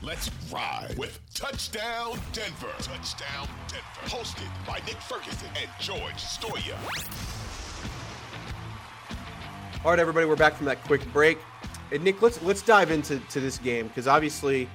Let's ride with Touchdown Denver. Touchdown Denver. Hosted by Nick Ferguson and George Stoia. All right, everybody, we're back from that quick break. And Nick, let's dive into this game, because obviously,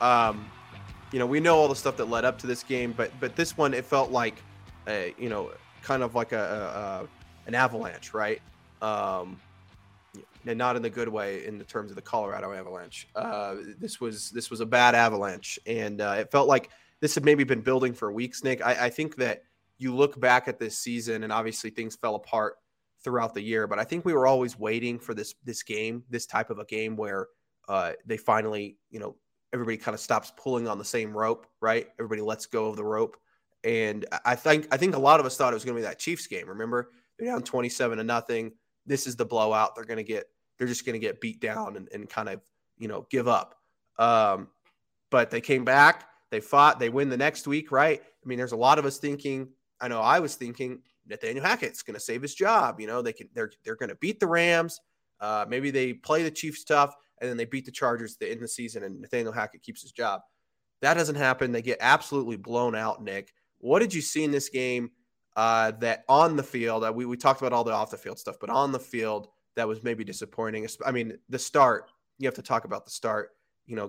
we know all the stuff that led up to this game, but this one, it felt like, kind of like an avalanche, right? And not in the good way in the terms of the Colorado Avalanche. This was a bad avalanche, and it felt like this had maybe been building for weeks, Nick. I think that you look back at this season, and obviously things fell apart throughout the year, but I think we were always waiting for this game, this type of a game where they finally, everybody kind of stops pulling on the same rope, right? Everybody lets go of the rope. And I think a lot of us thought it was going to be that Chiefs game. Remember, they're down 27-0. This is the blowout. They're just going to get beat down and kind of, give up. But they came back, they fought, they win the next week, right? I mean, there's a lot of us thinking, I know I was thinking, Nathaniel Hackett's going to save his job. They're going to beat the Rams. Maybe they play the Chiefs tough, and then they beat the Chargers at the end of the season, and Nathaniel Hackett keeps his job. That doesn't happen. They get absolutely blown out, Nick. What did you see in this game that on the field, we talked about all the off the field stuff, but on the field that was maybe disappointing? I mean, the start, you have to talk about the start,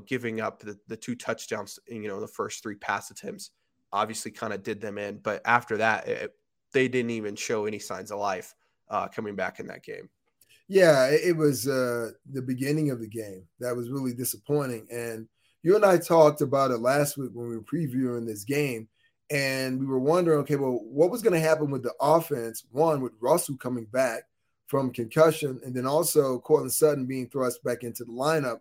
giving up the two touchdowns, the first three pass attempts obviously kind of did them in. But after that, they didn't even show any signs of life coming back in that game. Yeah, it was the beginning of the game that was really disappointing. And you and I talked about it last week when we were previewing this game. And we were wondering, okay, well, what was going to happen with the offense, one, with Russell coming back from concussion, and then also Cortland Sutton being thrust back into the lineup.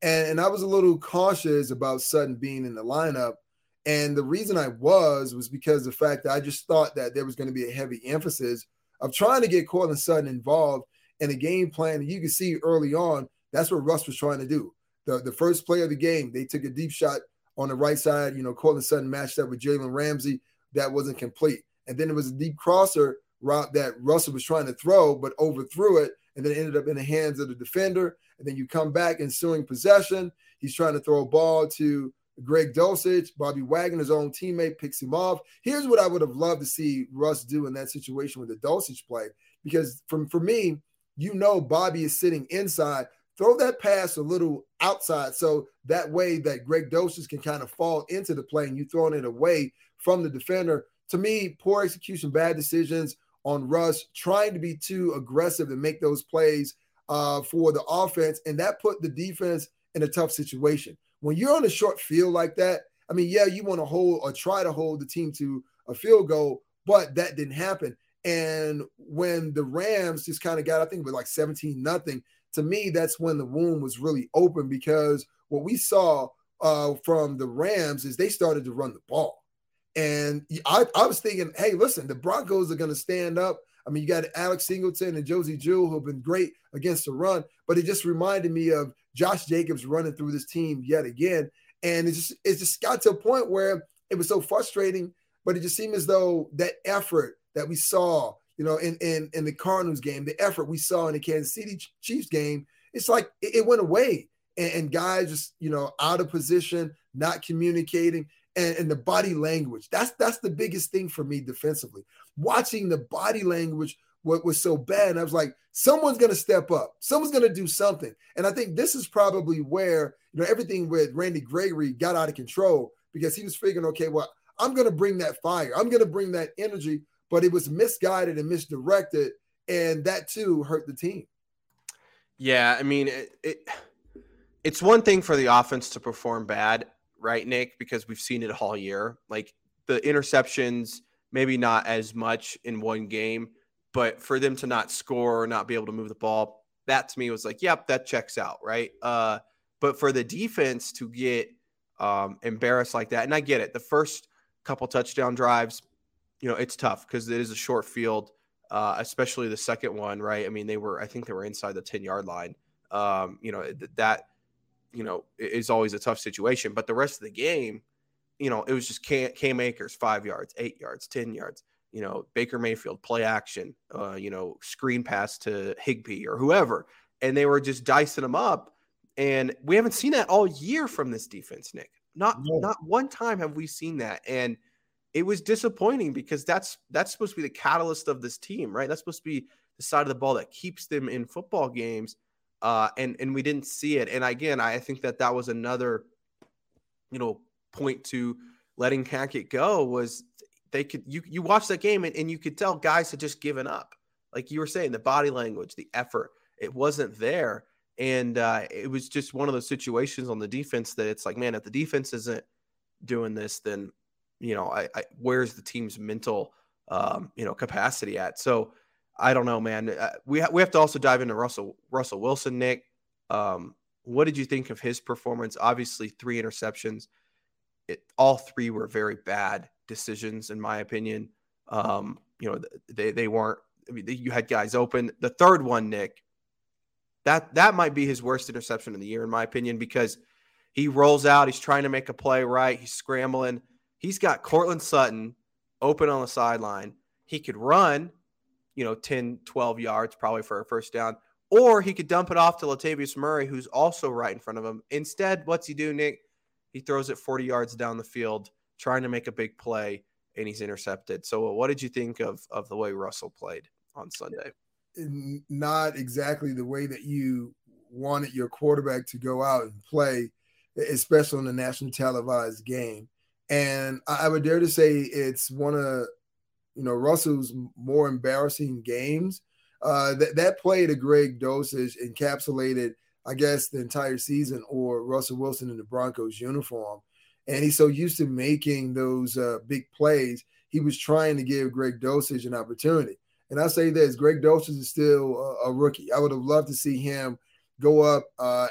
And I was a little cautious about Sutton being in the lineup. And the reason I was because the fact that I just thought that there was going to be a heavy emphasis of trying to get Cortland Sutton involved in a game plan. And you can see early on, that's what Russ was trying to do. The first play of the game, they took a deep shot on the right side, Cortland Sutton matched up with Jalen Ramsey. That wasn't complete. And then it was a deep crosser route that Russell was trying to throw, but overthrew it, and then it ended up in the hands of the defender. And then you come back ensuing possession. He's trying to throw a ball to Greg Dulcich. Bobby Wagner, his own teammate, picks him off. Here's what I would have loved to see Russ do in that situation with the Dulcich play, because for me, Bobby is sitting inside. Throw that pass a little outside so that way that Greg Dulcich can kind of fall into the play and you throwing it away from the defender. To me, poor execution, bad decisions on Russ, trying to be too aggressive and make those plays for the offense, and that put the defense in a tough situation. When you're on a short field like that, I mean, yeah, you want to hold or try to hold the team to a field goal, but that didn't happen. And when the Rams just kind of got, I think it was like 17-0, to me, that's when the wound was really open, because what we saw from the Rams is they started to run the ball. And I was thinking, hey, listen, the Broncos are going to stand up. I mean, you got Alex Singleton and Josey Jewell, who have been great against the run, but it just reminded me of Josh Jacobs running through this team yet again. And it just got to a point where it was so frustrating, but it just seemed as though that effort that we saw, in the Cardinals game, the effort we saw in the Kansas City Chiefs game, it's like it went away. And guys just, out of position, not communicating, and the body language. That's the biggest thing for me defensively. Watching the body language was so bad. And I was like, someone's going to step up. Someone's going to do something. And I think this is probably where, everything with Randy Gregory got out of control, because he was figuring, okay, well, I'm going to bring that fire. I'm going to bring that energy. But it was misguided and misdirected, and that too hurt the team. Yeah, I mean, it's one thing for the offense to perform bad, right, Nick? Because we've seen it all year. Like the interceptions, maybe not as much in one game, but for them to not score or not be able to move the ball, that to me was like, yep, that checks out, right? But for the defense to get embarrassed like that, and I get it, the first couple touchdown drives, it's tough because it is a short field, especially the second one, right? I mean, I think they were inside the 10-yard line. That is always a tough situation. But the rest of the game, it was just Cam Akers, 5 yards, 8 yards, 10 yards, Baker Mayfield, play action, screen pass to Higbee or whoever. And they were just dicing them up. And we haven't seen that all year from this defense, Nick. Not one time have we seen that. And it was disappointing because that's supposed to be the catalyst of this team, right? That's supposed to be the side of the ball that keeps them in football games. And we didn't see it. And again, I think that was another, point to letting Hackett go was they could, you watch that game and you could tell guys had just given up. Like you were saying, the body language, the effort, it wasn't there. And it was just one of those situations on the defense that it's like, man, if the defense isn't doing this, then, where's the team's mental, capacity at? So I don't know, man. We have to also dive into Russell Wilson, Nick. What did you think of his performance? Obviously, 3 interceptions. All 3 were very bad decisions, in my opinion. They weren't. I mean, you had guys open. The third one, Nick, that might be his worst interception of the year, in my opinion, because he rolls out. He's trying to make a play, right? He's scrambling. He's got Cortland Sutton open on the sideline. He could run, 10, 12 yards probably for a first down, or he could dump it off to Latavius Murray, who's also right in front of him. Instead, what's he do, Nick? He throws it 40 yards down the field, trying to make a big play, and he's intercepted. So what did you think of the way Russell played on Sunday? Not exactly the way that you wanted your quarterback to go out and play, especially in the national televised game. And I would dare to say it's one of Russell's more embarrassing games. That play to Greg Dulcich encapsulated, I guess, the entire season or Russell Wilson in the Broncos uniform. And he's so used to making those big plays, he was trying to give Greg Dulcich an opportunity. And I say this, Greg Dulcich is still a rookie. I would have loved to see him go up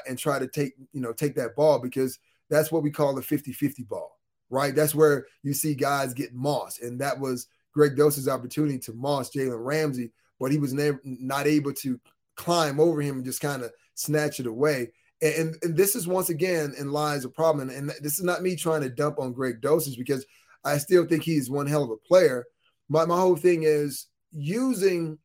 and try to take that ball, because that's what we call the 50-50 ball, right? That's where you see guys get mossed. And that was Greg Dulcich's opportunity to moss Jalen Ramsey, but he was not able to climb over him and just kind of snatch it away. And this is, once again, in lies a problem. And this is not me trying to dump on Greg Dulcich, because I still think he's one hell of a player. My whole thing is using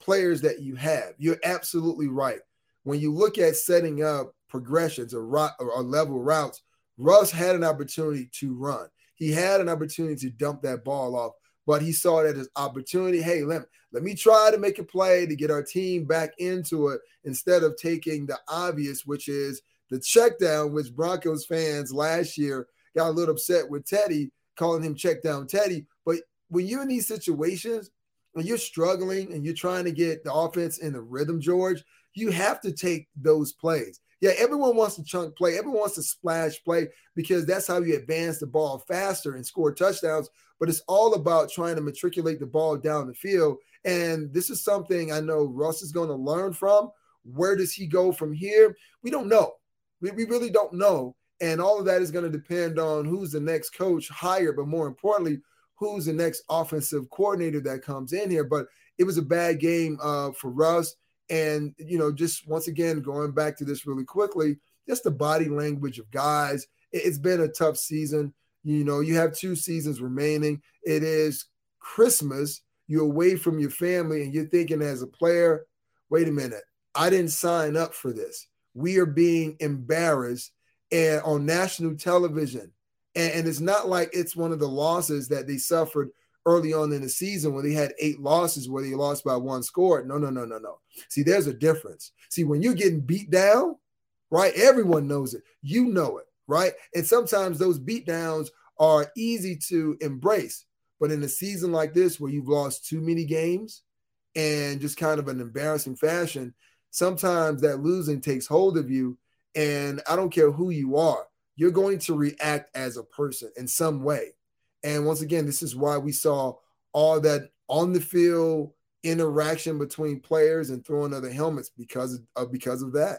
players that you have. You're absolutely right. When you look at setting up progressions or level routes, Russ had an opportunity to run. He had an opportunity to dump that ball off, but he saw that as opportunity. Hey, let me try to make a play to get our team back into it, instead of taking the obvious, which is the check down, which Broncos fans last year got a little upset with Teddy, calling him check down Teddy. But when you're in these situations, when you're struggling and you're trying to get the offense in the rhythm, George, you have to take those plays. Yeah, everyone wants to chunk play. Everyone wants to splash play, because that's how you advance the ball faster and score touchdowns. But it's all about trying to matriculate the ball down the field. And this is something I know Russ is going to learn from. Where does he go from here? We don't know. We really don't know. And all of that is going to depend on who's the next coach hired, but more importantly, who's the next offensive coordinator that comes in here. But it was a bad game for Russ. And, just once again, going back to this really quickly, just the body language of guys. It's been a tough season. You have 2 seasons remaining. It is Christmas. You're away from your family, and you're thinking as a player, wait a minute, I didn't sign up for this. We are being embarrassed and on national television. And it's not like it's one of the losses that they suffered early on in the season when they had 8 losses where they lost by 1 score. No. See, there's a difference. See, when you're getting beat down, right, everyone knows it. You know it, right? And sometimes those beatdowns are easy to embrace. But in a season like this where you've lost too many games and just kind of an embarrassing fashion, sometimes that losing takes hold of you. And I don't care who you are, you're going to react as a person in some way. And once again, this is why we saw all that on-the-field interaction between players and throwing other helmets because of that.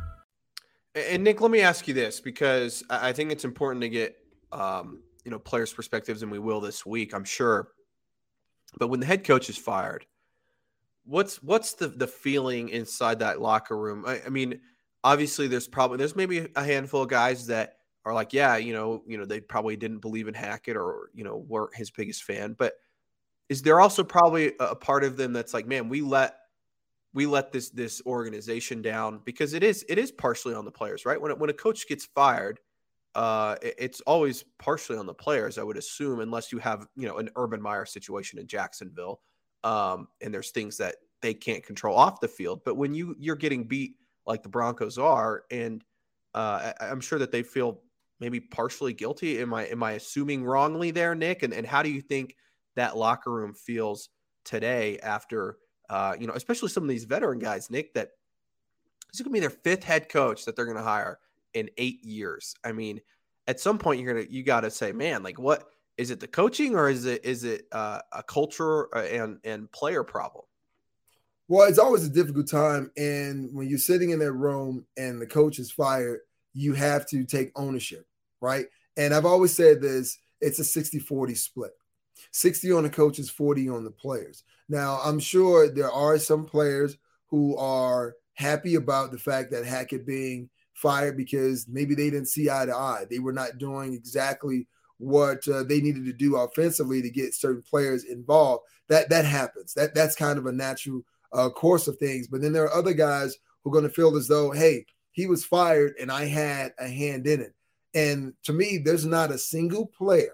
And Nick, let me ask you this, because I think it's important to get players' perspectives, and we will this week, I'm sure. But when the head coach is fired, what's the feeling inside that locker room? I mean, obviously there's maybe a handful of guys that are like, yeah, they probably didn't believe in Hackett or, weren't his biggest fan. But is there also probably a part of them that's like, man, we let this organization down? Because it is partially on the players, right? When a coach gets fired, it's always partially on the players, I would assume, unless you have, an Urban Meyer situation in Jacksonville. And there's things that they can't control off the field. But when you're getting beat like the Broncos are, and I'm sure that they feel maybe partially guilty. Am I assuming wrongly there, Nick? And how do you think that locker room feels today after, especially some of these veteran guys, Nick, that this is going to be their fifth head coach that they're going to hire in 8 years. I mean, at some point you got to say, man, like, what is it, the coaching, or is it a culture and player problem? Well, it's always a difficult time, and when you're sitting in that room and the coach is fired, you have to take ownership, right? And I've always said this, it's a 60-40 split. 60 on the coaches, 40 on the players. Now, I'm sure there are some players who are happy about the fact that Hackett being fired because maybe they didn't see eye to eye. They were not doing exactly what they needed to do offensively to get certain players involved. That happens. That's kind of a natural course of things. But then there are other guys who are going to feel as though, hey, he was fired and I had a hand in it. And to me, there's not a single player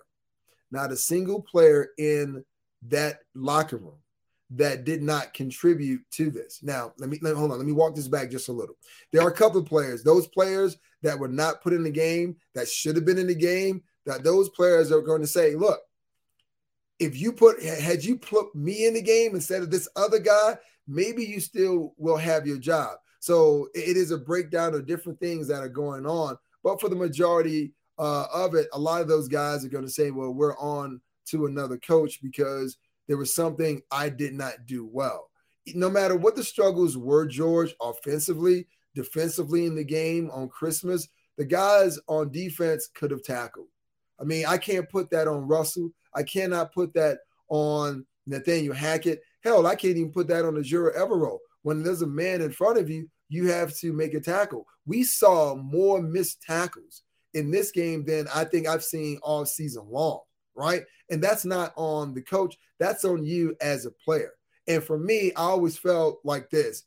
in that locker room that did not contribute to this. Now, let me walk this back just a little. There are a couple of players, those players that were not put in the game, that should have been in the game, that those players are going to say, look, had you put me in the game instead of this other guy, maybe you still will have your job. So it is a breakdown of different things that are going on. But for the majority of it, a lot of those guys are going to say, well, we're on to another coach because there was something I did not do well. No matter what the struggles were, George, offensively, defensively in the game on Christmas, the guys on defense could have tackled. I mean, I can't put that on Russell. I cannot put that on Nathaniel Hackett. Hell, I can't even put that on Azura Evero. When there's a man in front of you, you have to make a tackle. We saw more missed tackles in this game than I think I've seen all season long, right? And that's not on the coach. That's on you as a player. And for me, I always felt like this.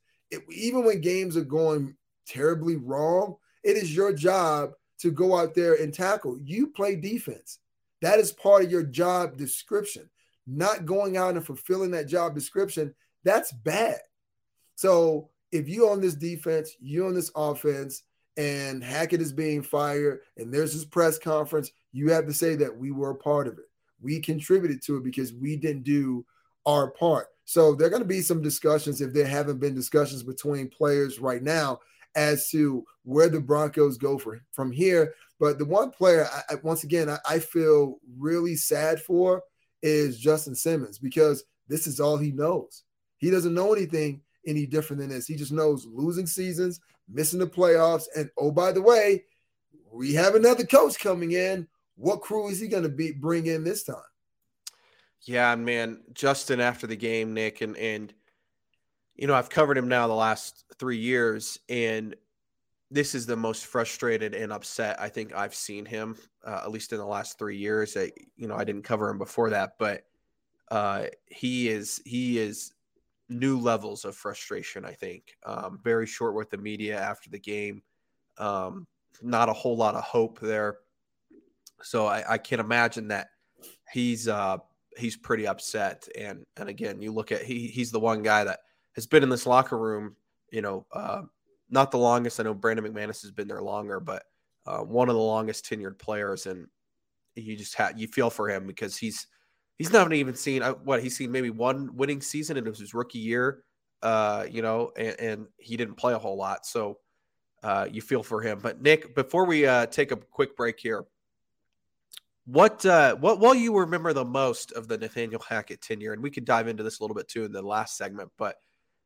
Even when games are going terribly wrong, it is your job to go out there and tackle. You play defense. That is part of your job description. Not going out and fulfilling that job description, that's bad. So if you're on this defense, you're on this offense, and Hackett is being fired, and there's this press conference, you have to say that we were a part of it. We contributed to it because we didn't do our part. So there are going to be some discussions, if there haven't been discussions between players right now, as to where the Broncos go from here. But the one player, I feel really sad for is Justin Simmons, because this is all he knows. He doesn't know anything any different than this. He just knows losing seasons, missing the playoffs, and, oh, by the way, we have another coach coming in. What crew is he going to bring in this time? Yeah, man, Justin after the game, Nick, and I've covered him now the last 3 years, and this is the most frustrated and upset I think I've seen him, at least in the last 3 years. I didn't cover him before that, but he is new levels of frustration, I think. Very short with the media after the game. Not a whole lot of hope there. So I can't imagine that he's pretty upset. And again, you look at he's the one guy that has been in this locker room, not the longest. I know Brandon McManus has been there longer, but one of the longest tenured players. And you just you feel for him because he's not even seen he's seen maybe one winning season, and it was his rookie year, and he didn't play a whole lot. So you feel for him. But Nick, before we take a quick break here, what you remember the most of the Nathaniel Hackett tenure, and we can dive into this a little bit too in the last segment, but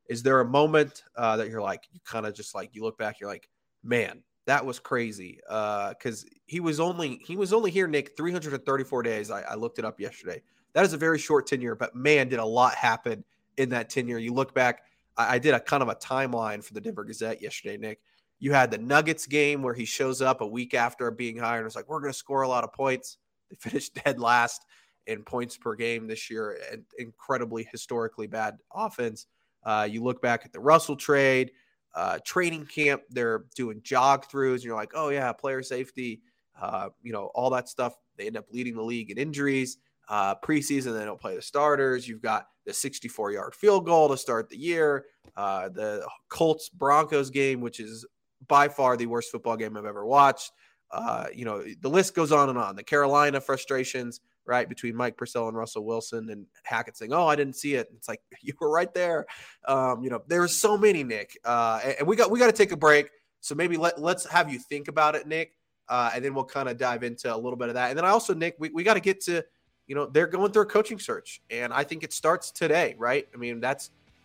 is there a moment that you're like, you kind of just like, you look back, you're like, man, That was crazy because he was only here, Nick, 334 days. I looked it up yesterday. That is a very short tenure, but man, did a lot happen in that tenure. You look back, I did a kind of a timeline for the Denver Gazette yesterday, Nick. You had the Nuggets game where he shows up a week after being hired and was like, we're going to score a lot of points. They finished dead last in points per game this year, an incredibly historically bad offense. You look back at the Russell trade. Training camp, they're doing jog throughs. And you're like, oh yeah, player safety, all that stuff. They end up leading the league in injuries. Preseason, they don't play the starters. You've got the 64-yard field goal to start the year. The Colts-Broncos game, which is by far the worst football game I've ever watched. The list goes on and on. The Carolina frustrations, right, between Mike Purcell and Russell Wilson, and Hackett saying, oh, I didn't see it. It's like, you were right there. There are so many, Nick. And we got to take a break. So maybe let's have you think about it, Nick, and then we'll kind of dive into a little bit of that. And then I also, Nick, we got to get to, they're going through a coaching search, and I think it starts today, right? I mean,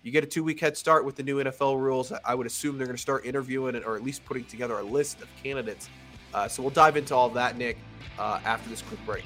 you get a 2-week head start with the new NFL rules. I would assume they're going to start interviewing or at least putting together a list of candidates. So we'll dive into all of that, Nick, after this quick break.